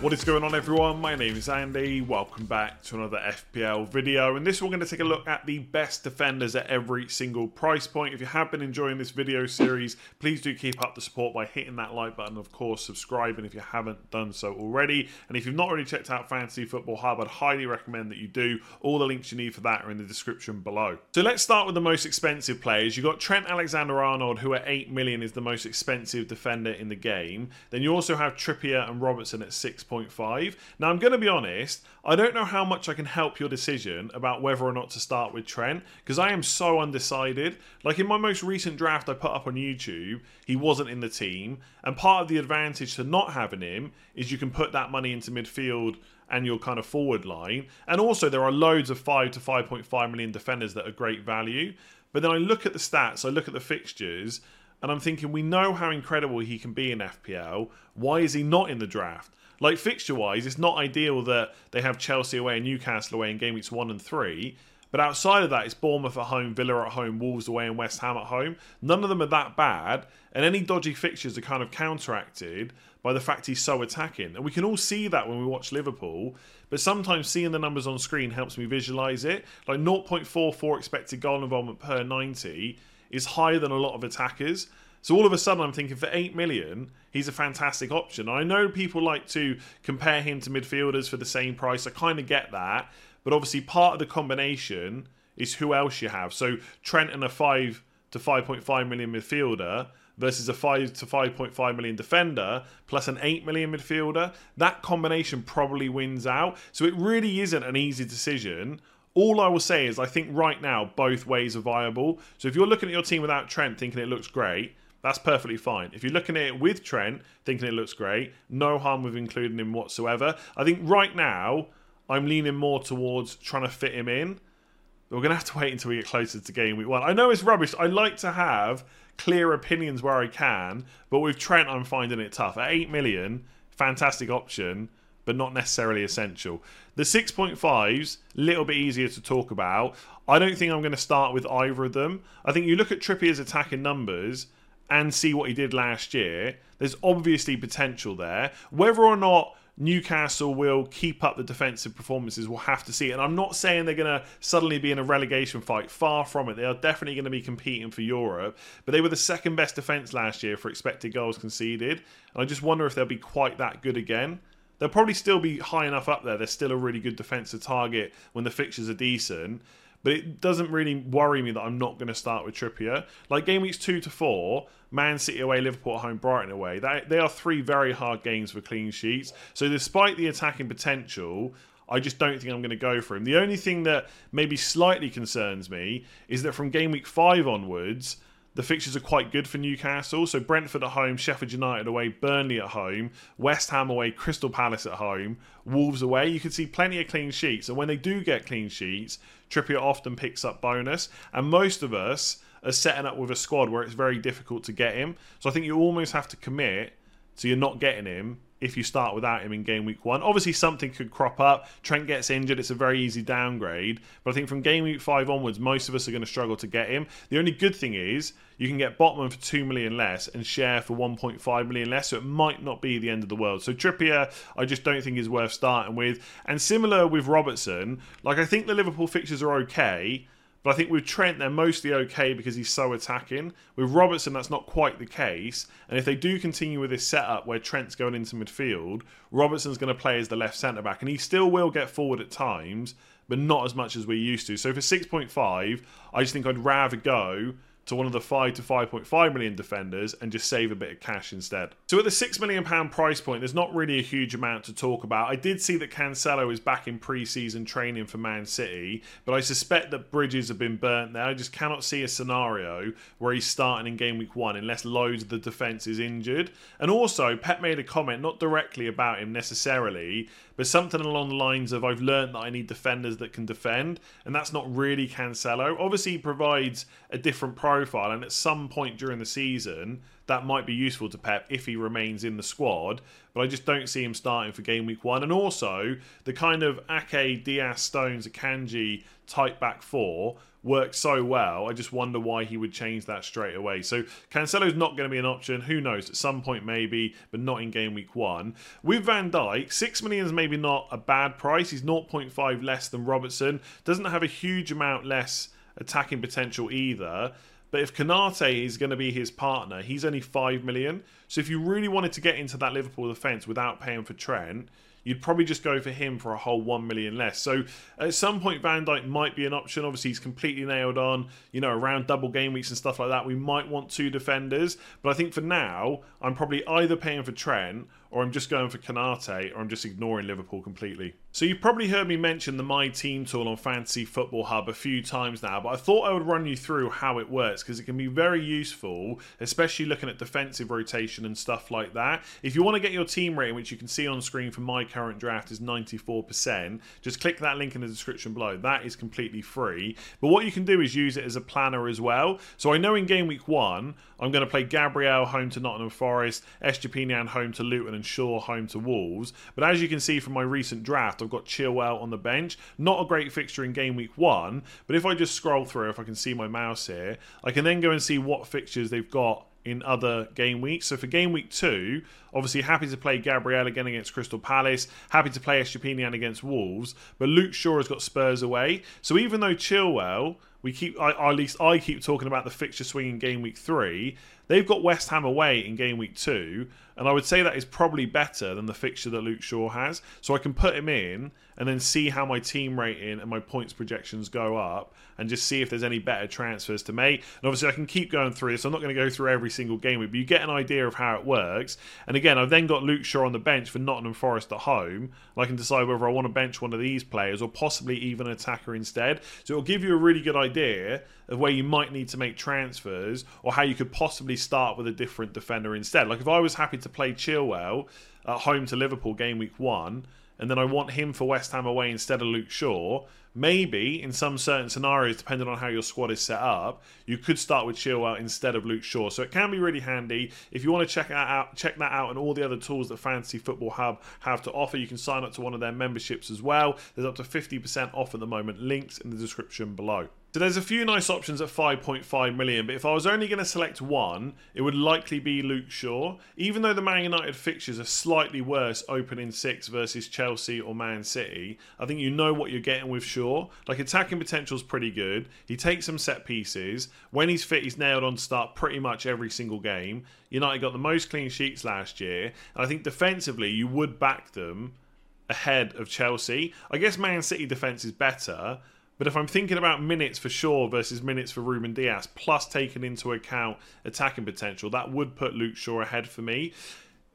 What is going on, everyone? My name is Andy. Welcome back to another FPL video. In this, we're going to take a look at the best defenders at every single price point. If you have been enjoying this video series, please do keep up the support by hitting that like button, of course, subscribing if you haven't done so already. And if you've not already checked out Fantasy Football Hub, I'd highly recommend that you do. All the links you need for that are in the description below. So let's start with the most expensive players. You've got Trent Alexander-Arnold, who at 8 million is the most expensive defender in the game. Then you also have Trippier and Robertson at 6.5. Now, I'm going to be honest, I don't know how much I can help your decision about whether or not to start with Trent, because I am so undecided. Like in my most recent draft I put up on YouTube, he wasn't in the team, and part of the advantage to not having him is you can put that money into midfield and your kind of forward line, and also there are loads of 5 to 5.5 million defenders that are great value. But then I look at the stats, I look at the fixtures, and I'm thinking, we know how incredible he can be in FPL. Why is he not in the draft? Like, fixture-wise, it's not ideal that they have Chelsea away and Newcastle away in Gameweeks 1 and 3. But outside of that, it's Bournemouth at home, Villa at home, Wolves away and West Ham at home. None of them are that bad. And any dodgy fixtures are kind of counteracted by the fact he's so attacking. And we can all see that when we watch Liverpool. But sometimes seeing the numbers on screen helps me visualise it. Like, 0.44 expected goal involvement per 90 is higher than a lot of attackers. So all of a sudden I'm thinking, for 8 million, he's a fantastic option. I know people like to compare him to midfielders for the same price. I kind of get that. But obviously part of the combination is who else you have. So Trent and a 5 to 5.5 million midfielder versus a 5 to 5.5 million defender plus an 8 million midfielder. That combination probably wins out. So it really isn't an easy decision. All I will say is I think right now both ways are viable. So if you're looking at your team without Trent thinking it looks great, that's perfectly fine. If you're looking at it with Trent, thinking it looks great, no harm with including him whatsoever. I think right now, I'm leaning more towards trying to fit him in. But we're going to have to wait until we get closer to game week 1. I know it's rubbish. I like to have clear opinions where I can. But with Trent, I'm finding it tough. At 8 million, fantastic option, but not necessarily essential. The 6.5s, a little bit easier to talk about. I don't think I'm going to start with either of them. I think you look at Trippier's attacking numbers and see what he did last year, there's obviously potential there. Whether or not Newcastle will keep up the defensive performances, we'll have to see. And I'm not saying they're going to suddenly be in a relegation fight. Far from it. They are definitely going to be competing for Europe. But they were the second best defence last year for expected goals conceded. And I just wonder if they'll be quite that good again. They'll probably still be high enough up there. They're still a really good defensive target when the fixtures are decent. But it doesn't really worry me that I'm not going to start with Trippier. Like game weeks 2 to 4, Man City away, Liverpool at home, Brighton away. They are three very hard games for clean sheets. So despite the attacking potential, I just don't think I'm going to go for him. The only thing that maybe slightly concerns me is that from game week 5 onwards, the fixtures are quite good for Newcastle. So Brentford at home, Sheffield United away, Burnley at home, West Ham away, Crystal Palace at home, Wolves away. You can see plenty of clean sheets. And when they do get clean sheets, Trippier often picks up bonus. And most of us are setting up with a squad where it's very difficult to get him. So I think you almost have to commit to you're not getting him if you start without him in game week 1. Obviously something could crop up. Trent gets injured. It's a very easy downgrade. But I think from game week 5 onwards, most of us are going to struggle to get him. The only good thing is you can get Botman for 2 million less and Shaw for 1.5 million less. So it might not be the end of the world. So Trippier, I just don't think is worth starting with. And similar with Robertson, like I think the Liverpool fixtures are okay. But I think with Trent, they're mostly okay because he's so attacking. With Robertson, that's not quite the case. And if they do continue with this setup where Trent's going into midfield, Robertson's going to play as the left centre-back. And he still will get forward at times, but not as much as we're used to. So for 6.5, I just think I'd rather go to one of the 5 to 5.5 million defenders and just save a bit of cash instead. So at the £6 million price point, there's not really a huge amount to talk about. I did see that Cancelo is back in pre-season training for Man City, but I suspect that bridges have been burnt there. I just cannot see a scenario where he's starting in game week 1 unless loads of the defence is injured. And also, Pep made a comment, not directly about him necessarily, but something along the lines of, I've learned that I need defenders that can defend, and that's not really Cancelo. Obviously, he provides a different profile, and at some point during the season that might be useful to Pep if he remains in the squad, but I just don't see him starting for game week 1. And also the kind of Ake, Dias, Stones, Akanji type back 4 worked so well, I just wonder why he would change that straight away. So Cancelo's not going to be an option. Who knows? At some point maybe, but not in game week one. With Van Dijk, 6 million is maybe not a bad price. He's 0.5 less than Robertson. Doesn't have a huge amount less attacking potential either. But if Konaté is going to be his partner, he's only 5 million. So if you really wanted to get into that Liverpool defence without paying for Trent, you'd probably just go for him for a whole 1 million less. So at some point, Van Dijk might be an option. Obviously, he's completely nailed on, you know, around double game weeks and stuff like that. We might want two defenders. But I think for now, I'm probably either paying for Trent, or I'm just going for Konaté, or I'm just ignoring Liverpool completely. So you've probably heard me mention the My Team tool on Fantasy Football Hub a few times now, but I thought I would run you through how it works, because it can be very useful, especially looking at defensive rotation and stuff like that. If you want to get your team rating, which you can see on screen for my current draft is 94%, just click that link in the description below. That is completely free. But what you can do is use it as a planner as well. So I know in game week one, I'm going to play Gabriel home to Nottingham Forest, Estupiñán home to Luton, and Shaw home to Wolves. But as you can see from my recent draft, I've got Chilwell on the bench. Not a great fixture in game week one, but if I just scroll through, if I can see my mouse here, I can then go and see what fixtures they've got in other game weeks. So for game week two, obviously happy to play Gabriel again against Crystal Palace, happy to play Estupiñán against Wolves, but Luke Shaw has got Spurs away. So even though Chilwell, I keep talking about the fixture swing in game week three, they've got West Ham away in game week two, and I would say that is probably better than the fixture that Luke Shaw has. So I can put him in and then see how my team rating and my points projections go up and just see if there's any better transfers to make. And obviously I can keep going through this. I'm not going to go through every single game week, but you get an idea of how it works. And again, I've then got Luke Shaw on the bench for Nottingham Forest at home. I can decide whether I want to bench one of these players or possibly even an attacker instead. So it'll give you a really good idea of where you might need to make transfers or how you could possibly start with a different defender instead. Like if I was happy to play Chilwell at home to Liverpool game week one, and then I want him for West Ham away instead of Luke Shaw, maybe in some certain scenarios, depending on how your squad is set up, you could start with Chilwell instead of Luke Shaw. So it can be really handy. If you want to check that out and all the other tools that Fantasy Football Hub have to offer, you can sign up to one of their memberships as well. There's up to 50% off at the moment. Links in the description below. So there's a few nice options at 5.5 million, but if I was only going to select one, it would likely be Luke Shaw. Even though the Man United fixtures are slightly worse opening six versus Chelsea or Man City, I think you know what you're getting with Shaw. Like attacking potential's pretty good. He takes some set pieces. When he's fit, he's nailed on to start pretty much every single game. United got the most clean sheets last year, and I think defensively you would back them ahead of Chelsea. I guess Man City defence is better, but if I'm thinking about minutes for Shaw versus minutes for Ruben Dias, plus taking into account attacking potential, that would put Luke Shaw ahead for me.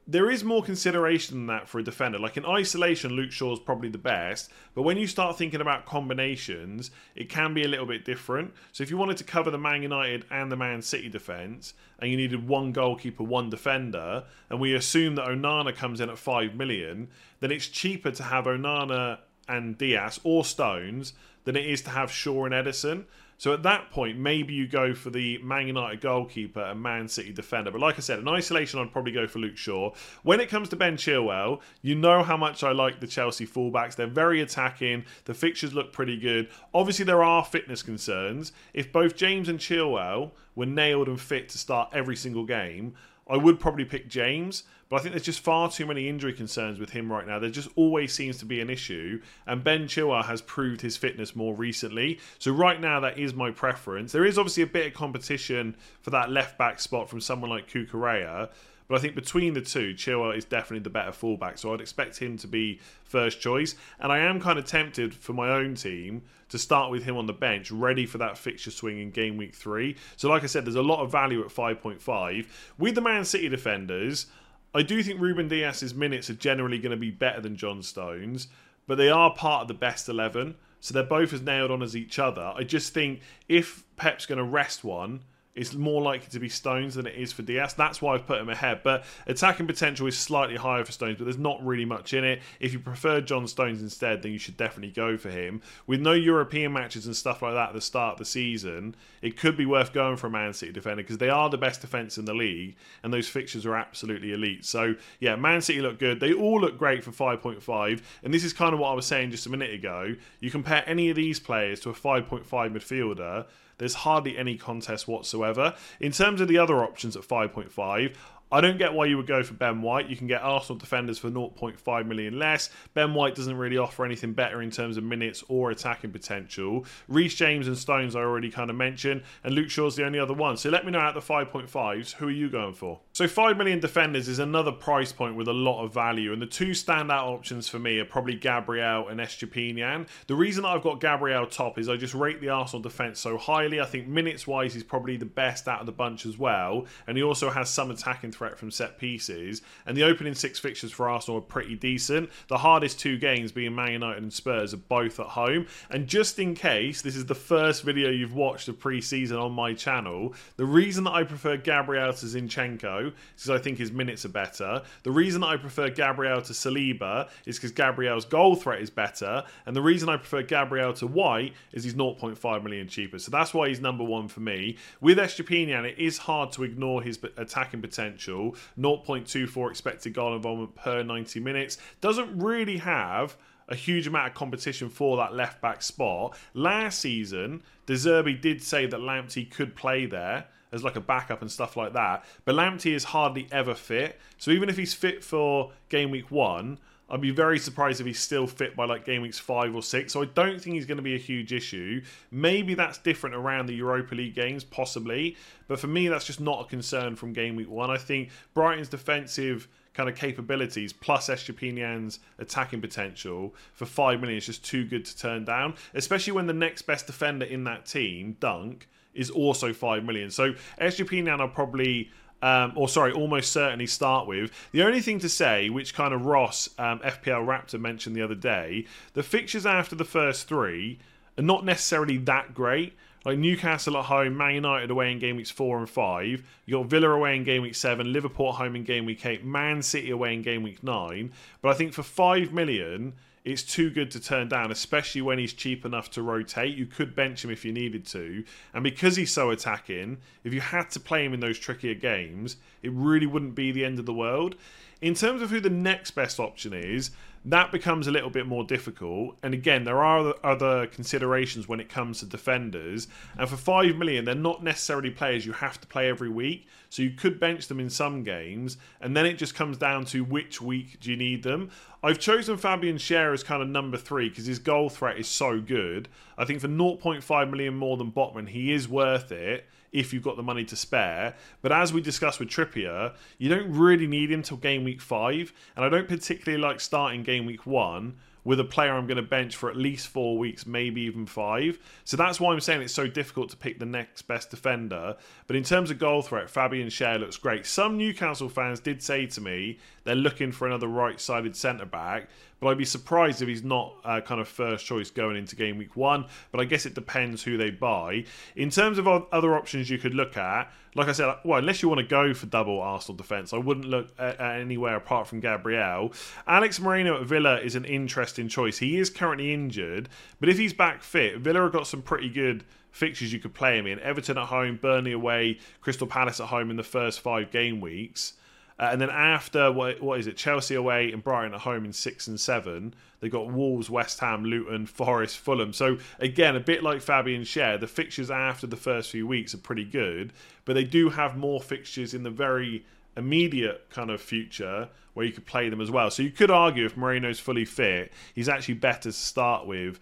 There is more consideration than that for a defender. Like in isolation, Luke Shaw's probably the best, but when you start thinking about combinations, it can be a little bit different. So if you wanted to cover the Man United and the Man City defence, and you needed one goalkeeper, one defender, and we assume that Onana comes in at 5 million, then it's cheaper to have Onana and Dias or Stones than it is to have Shaw and Edison. So at that point, maybe you go for the Man United goalkeeper and Man City defender. But like I said, in isolation, I'd probably go for Luke Shaw. When it comes to Ben Chilwell, you know how much I like the Chelsea fullbacks. They're very attacking. The fixtures look pretty good. Obviously, there are fitness concerns. If both James and Chilwell were nailed and fit to start every single game, I would probably pick James, but I think there's just far too many injury concerns with him right now. There just always seems to be an issue, and Ben Chilwell has proved his fitness more recently. So right now, that is my preference. There is obviously a bit of competition for that left-back spot from someone like Cucurella, but I think between the two, Chilwell is definitely the better fullback, so I'd expect him to be first choice. And I am kind of tempted for my own team to start with him on the bench, ready for that fixture swing in game week three. So like I said, there's a lot of value at 5.5. With the Man City defenders, I do think Ruben Dias's minutes are generally going to be better than John Stones, but they are part of the best 11, so they're both as nailed on as each other. I just think if Pep's going to rest one, It's more likely to be Stones than it is for Dias. That's why I've put him ahead. But attacking potential is slightly higher for Stones, but there's not really much in it. If you prefer John Stones instead, then you should definitely go for him. With no European matches and stuff like that at the start of the season, it could be worth going for a Man City defender because they are the best defence in the league and those fixtures are absolutely elite. So, yeah, Man City look good. They all look great for 5.5. And this is kind of what I was saying just a minute ago. You compare any of these players to a 5.5 midfielder, there's hardly any contest whatsoever. In terms of the other options at 5.5, I don't get why you would go for Ben White. You can get Arsenal defenders for 0.5 million less. Ben White doesn't really offer anything better in terms of minutes or attacking potential. Reece James and Stones I already kind of mentioned, and Luke Shaw's the only other one. So let me know out of the 5.5s, who are you going for? So 5 million defenders is another price point with a lot of value, and the two standout options for me are probably Gabriel and Estupiñán. The reason I've got Gabriel top is I just rate the Arsenal defence so highly. I think minutes-wise he's probably the best out of the bunch as well, and he also has some attacking threat from set pieces, and the opening six fixtures for Arsenal are pretty decent. The hardest two games being Man United and Spurs are both at home, and just in case this is the first video you've watched of pre-season on my channel, the reason that I prefer Gabriel to Zinchenko is because I think his minutes are better. The reason that I prefer Gabriel to Saliba is because Gabriel's goal threat is better, and the reason I prefer Gabriel to White is he's 0.5 million cheaper, so that's why he's number one for me. With Estupiñán, it is hard to ignore his attacking potential. 0.24 expected goal involvement per 90 minutes. Doesn't really have a huge amount of competition for that left-back spot. Last season, De Zerbi did say that Lamptey could play there as like a backup and stuff like that, but Lamptey is hardly ever fit. So even if he's fit for game week one, I'd be very surprised if he's still fit by like game weeks 5 or 6. So I don't think he's going to be a huge issue. Maybe that's different around the Europa League games, possibly. But for me, that's just not a concern from game week 1. I think Brighton's defensive kind of capabilities plus Estupiñán's attacking potential for 5 million is just too good to turn down, especially when the next best defender in that team, Dunk, is also 5 million. So Estupiñán are probably... almost certainly start with. The only thing to say, which kind of Ross, FPL Raptor, mentioned the other day, the fixtures after the first three are not necessarily that great. Like Newcastle at home, Man United away in game weeks 4 and 5. You got Villa away in game week 7, Liverpool at home in game week 8, Man City away in game week 9. But I think for 5 million, it's too good to turn down, especially when he's cheap enough to rotate. You could bench him if you needed to. And because he's so attacking, if you had to play him in those trickier games, it really wouldn't be the end of the world. In terms of who the next best option is, that becomes a little bit more difficult. And again, there are other considerations when it comes to defenders. And for 5 million, they're not necessarily players you have to play every week. So you could bench them in some games. And then it just comes down to which week do you need them. I've chosen Fabian Schär as kind of number 3 because his goal threat is so good. I think for 0.5 million more than Botman, he is worth it if you've got the money to spare. But as we discussed with Trippier, you don't really need him till game week 5. And I don't particularly like starting game week 1 with a player I'm going to bench for at least 4 weeks, maybe even 5. So that's why I'm saying it's so difficult to pick the next best defender. But in terms of goal threat, Fabian Schär looks great. Some Newcastle fans did say to me they're looking for another right-sided centre-back, but I'd be surprised if he's not kind of first choice going into game week 1. But I guess it depends who they buy. In terms of other options you could look at, like I said, well, unless you want to go for double Arsenal defence, I wouldn't look at anywhere apart from Gabriel. Alex Moreno at Villa is an interesting choice. He is currently injured, but if he's back fit, Villa have got some pretty good fixtures you could play him in. Everton at home, Burnley away, Crystal Palace at home in the first 5 game weeks. And then after, what is it, Chelsea away and Brighton at home in 6 and 7. They've got Wolves, West Ham, Luton, Forest, Fulham. So again, a bit like Fabian Schär, the fixtures after the first few weeks are pretty good, but they do have more fixtures in the very immediate kind of future where you could play them as well. So you could argue if Moreno's fully fit, he's actually better to start with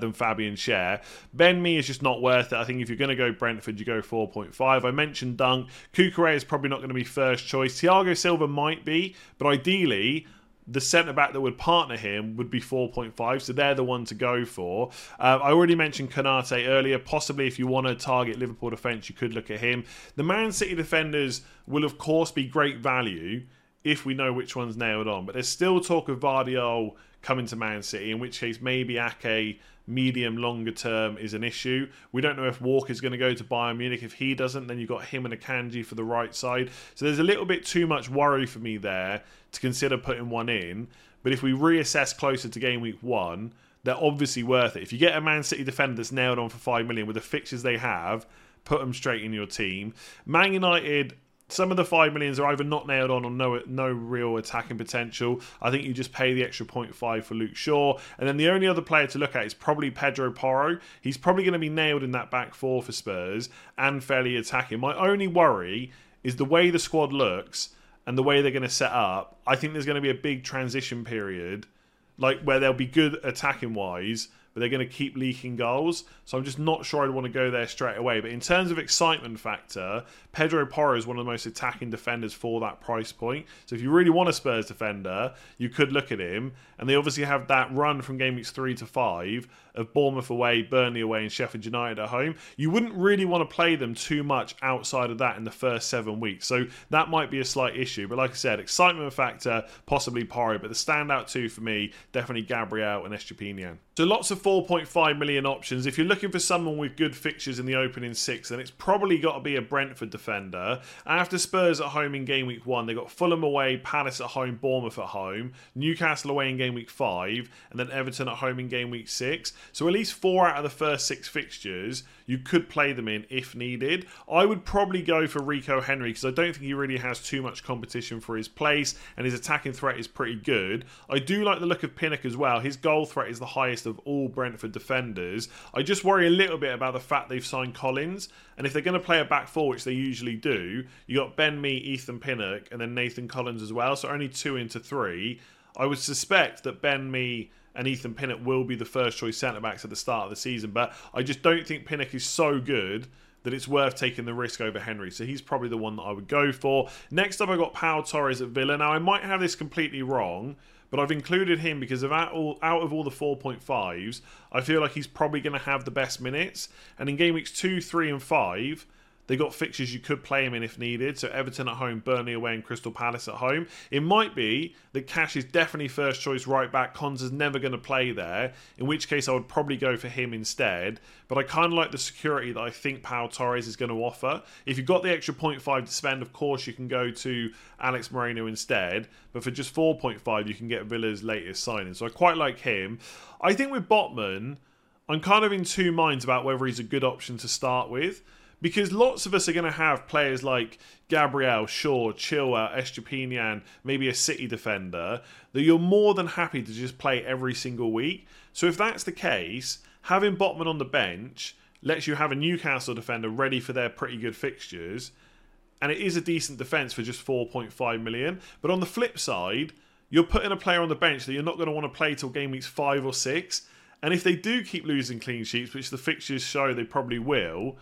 than Fabian Schär. Ben Mee is just not worth it. I think if you're going to go Brentford, you go 4.5. I mentioned Dunk. Kukurea is probably not going to be first choice. Thiago Silva might be, but ideally the centre-back that would partner him would be 4.5, so they're the one to go for. I already mentioned Konaté earlier. Possibly if you want to target Liverpool defence, you could look at him. The Man City defenders will, of course, be great value if we know which one's nailed on, but there's still talk of Vardiol coming to Man City, in which case maybe Ake medium longer term is an issue. We don't know if Walker's going to go to Bayern Munich. If he doesn't, then you've got him and Akanji for the right side. So there's a little bit too much worry for me there to consider putting one in. But if we reassess closer to game week one, they're obviously worth it. If you get a Man City defender that's nailed on for 5 million with the fixtures they have, put them straight in your team. Man United, some of the 5 millions are either not nailed on or no real attacking potential. I think you just pay the extra 0.5 for Luke Shaw. And then the only other player to look at is probably Pedro Porro. He's probably going to be nailed in that back four for Spurs and fairly attacking. My only worry is the way the squad looks and the way they're going to set up. I think there's going to be a big transition period, like where they'll be good attacking-wise, but they're going to keep leaking goals. So I'm just not sure I'd want to go there straight away. But in terms of excitement factor, Pedro Porro is one of the most attacking defenders for that price point. So if you really want a Spurs defender, you could look at him. And they obviously have that run from game weeks 3 to 5 of Bournemouth away, Burnley away, and Sheffield United at home. You wouldn't really want to play them too much outside of that in the first 7 weeks. So that might be a slight issue. But like I said, excitement factor, possibly Porro. But the standout two for me, definitely Gabriel and Estupiñán. So lots of 4.5 million options. If you're looking for someone with good fixtures in the opening 6, then it's probably got to be a Brentford defender. After Spurs at home in game week 1, they've got Fulham away, Palace at home, Bournemouth at home, Newcastle away in game week 5, and then Everton at home in game week 6. So at least 4 out of the first 6 fixtures, you could play them in if needed. I would probably go for Rico Henry because I don't think he really has too much competition for his place, and his attacking threat is pretty good. I do like the look of Pinnock as well. His goal threat is the highest of all Brentford defenders. I just worry a little bit about the fact they've signed Collins, and if they're going to play a back four, which they usually do, you got Ben Mee, Ethan Pinnock, and then Nathan Collins as well, so only 2 into 3. I would suspect that Ben Mee and Ethan Pinnock will be the first choice centre-backs at the start of the season, but I just don't think Pinnock is so good that it's worth taking the risk over Henry. So he's probably the one that I would go for. Next up, I've got Pau Torres at Villa. Now, I might have this completely wrong, but I've included him because out of all the 4.5s, I feel like he's probably going to have the best minutes. And in game weeks 2, 3 and 5, they got fixtures you could play him in if needed. So Everton at home, Burnley away and Crystal Palace at home. It might be that Cash is definitely first choice right back. Konza's never going to play there, in which case I would probably go for him instead. But I kind of like the security that I think Pau Torres is going to offer. If you've got the extra 0.5 to spend, of course, you can go to Alex Moreno instead. But for just 4.5, you can get Villa's latest signing. So I quite like him. I think with Botman, I'm kind of in two minds about whether he's a good option to start with, because lots of us are going to have players like Gabriel, Shaw, Chilwell, Estupiñán, maybe a City defender, that you're more than happy to just play every single week. So if that's the case, having Botman on the bench lets you have a Newcastle defender ready for their pretty good fixtures, and it is a decent defence for just 4.5 million. But on the flip side, you're putting a player on the bench that you're not going to want to play till game weeks 5 or 6, and if they do keep losing clean sheets, which the fixtures show they probably will,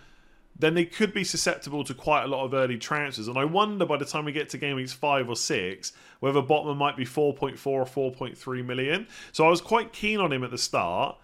then they could be susceptible to quite a lot of early transfers. And I wonder by the time we get to game weeks 5 or 6, whether Botman might be 4.4 or 4.3 million. So I was quite keen on him at the start.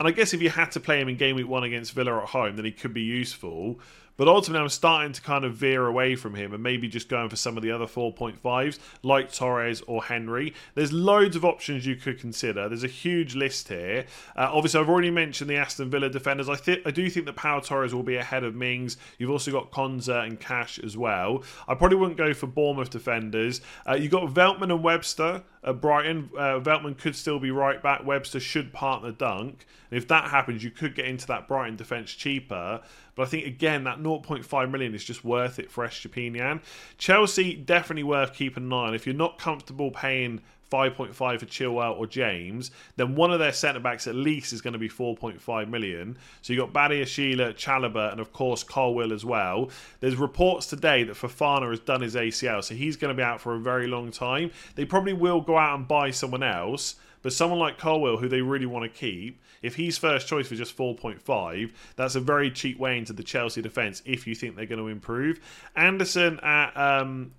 And I guess if you had to play him in game week 1 against Villa at home, then he could be useful. But ultimately, I'm starting to kind of veer away from him and maybe just going for some of the other 4.5s, like Torres or Henry. There's loads of options you could consider. There's a huge list here. Obviously, I've already mentioned the Aston Villa defenders. I do think that Pau Torres will be ahead of Mings. You've also got Konza and Cash as well. I probably wouldn't go for Bournemouth defenders. You've got Veltman and Webster at Brighton. Veltman could still be right back. Webster should partner Dunk. And if that happens, you could get into that Brighton defence cheaper. But I think, again, that 0.5 million is just worth it for Estupiñán. Chelsea, definitely worth keeping an eye on. If you're not comfortable paying 5.5 for Chilwell or James, then one of their centre-backs at least is going to be 4.5 million. So you've got Badiashile, Chalobah, and of course Colwill as well. There's reports today that Fofana has done his ACL, so he's going to be out for a very long time. They probably will go out and buy someone else, but someone like Colwill, who they really want to keep, if he's first choice for just 4.5, that's a very cheap way into the Chelsea defence if you think they're going to improve. Anderson at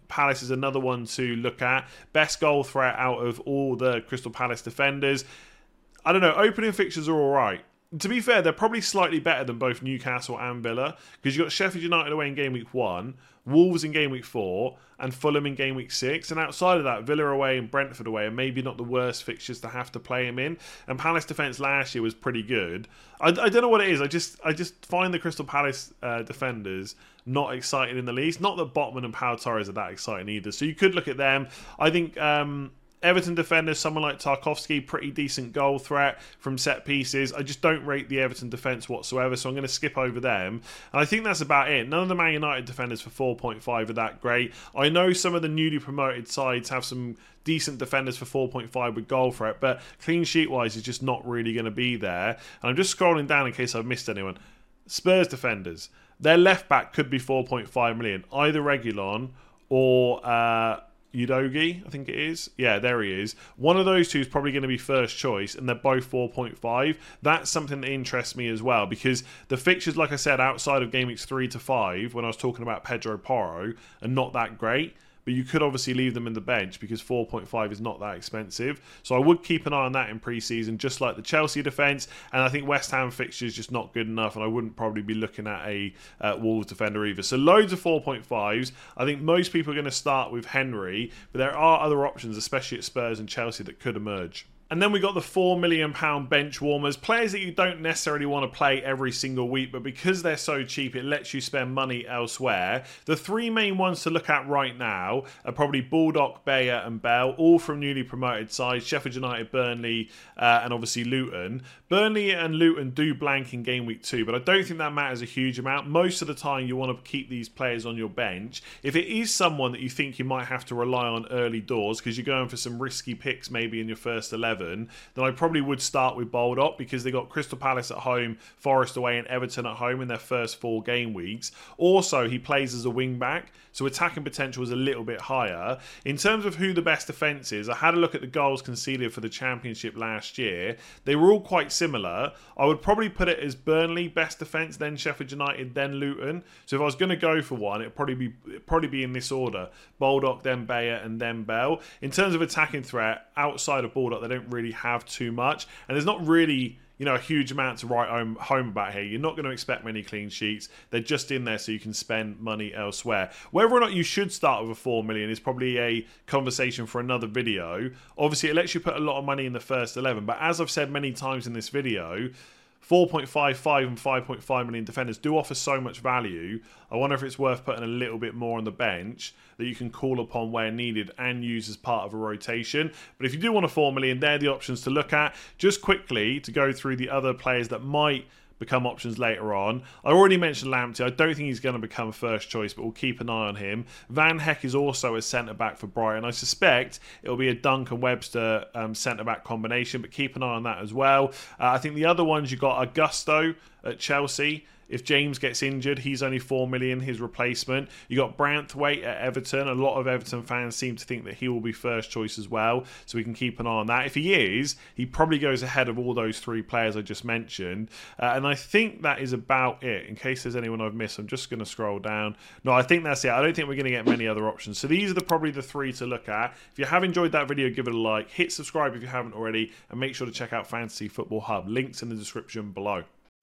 Palace is another one to look at. Best goal threat out of all the Crystal Palace defenders. I don't know, opening fixtures are all right. to be fair, they're probably slightly better than both Newcastle and Villa, because you've got Sheffield United away in Gameweek 1, Wolves in Gameweek 4, and Fulham in Gameweek 6. And outside of that, Villa away and Brentford away are maybe not the worst fixtures to have to play him in. And Palace defence last year was pretty good. I don't know what it is. I just find the Crystal Palace defenders not exciting in the least. Not that Botman and Pau Torres are that exciting either. So you could look at them. I think Everton defenders, someone like Tarkovsky, pretty decent goal threat from set pieces. I just don't rate the Everton defence whatsoever, so I'm going to skip over them. And I think that's about it. None of the Man United defenders for 4.5 are that great. I know some of the newly promoted sides have some decent defenders for 4.5 with goal threat, but clean sheet-wise, it's just not really going to be there. And I'm just scrolling down in case I've missed anyone. Spurs defenders. Their left-back could be 4.5 million. Either Reguilon or Udogi, I think it is. Yeah, there he is. One of those two is probably going to be first choice, and they're both 4.5. That's something that interests me as well, because the fixtures, like I said, outside of Game Weeks 3 to 5, when I was talking about Pedro Porro, are not that great. But you could obviously leave them in the bench because 4.5 is not that expensive. So I would keep an eye on that in pre-season, just like the Chelsea defence. And I think West Ham fixture is just not good enough, and I wouldn't probably be looking at a Wolves defender either. So loads of 4.5s. I think most people are going to start with Henry, but there are other options, especially at Spurs and Chelsea, that could emerge. And then we got the £4 million bench warmers, players that you don't necessarily want to play every single week, but because they're so cheap, it lets you spend money elsewhere. The three main ones to look at right now are probably Baldock, Bayer and Bell, all from newly promoted sides, Sheffield United, Burnley, and obviously Luton. Burnley and Luton do blank in Game Week 2, but I don't think that matters a huge amount. Most of the time, you want to keep these players on your bench. If it is someone that you think you might have to rely on early doors, because you're going for some risky picks maybe in your first 11, then I probably would start with Baldock, because they got Crystal Palace at home, Forest away and Everton at home in their first 4 game weeks. Also, he plays as a wing back, so attacking potential is a little bit higher. In terms of who the best defence is, I had a look at the goals conceded for the Championship last year. They were all quite similar. I would probably put it as Burnley best defence, then Sheffield United, then Luton. So if I was going to go for one, it'd probably be in this order: Baldock, then Bayer, and then Bell. In terms of attacking threat, outside of Baldock, they don't really have too much, and there's not really, you know, a huge amount to write home about here. You're not going to expect many clean sheets. They're just in there so you can spend money elsewhere. Whether or not you should start with a 4 million is probably a conversation for another video. Obviously, it lets you put a lot of money in the first 11, but as I've said many times in this video, 4.5, 5 and 5.5 million defenders do offer so much value. I wonder if it's worth putting a little bit more on the bench that you can call upon where needed and use as part of a rotation. But if you do want a 4 million, they're the options to look at. Just quickly to go through the other players that might become options later on. I already mentioned Lamptey. I don't think he's going to become first choice, but we'll keep an eye on him. Van Dijk is also a centre-back for Brighton. I suspect it'll be a Dunk and Webster centre-back combination, but keep an eye on that as well. I think the other ones, you got Augusto at Chelsea. If James gets injured, he's only 4 million, his replacement. You got Branthwaite at Everton. A lot of Everton fans seem to think that he will be first choice as well, so we can keep an eye on that. If he is, he probably goes ahead of all those three players I just mentioned. And I think that is about it. In case there's anyone I've missed, I'm just going to scroll down. No, I think that's it. I don't think we're going to get many other options. So these are probably the three to look at. If you have enjoyed that video, give it a like. Hit subscribe if you haven't already, and make sure to check out Fantasy Football Hub. Links in the description below.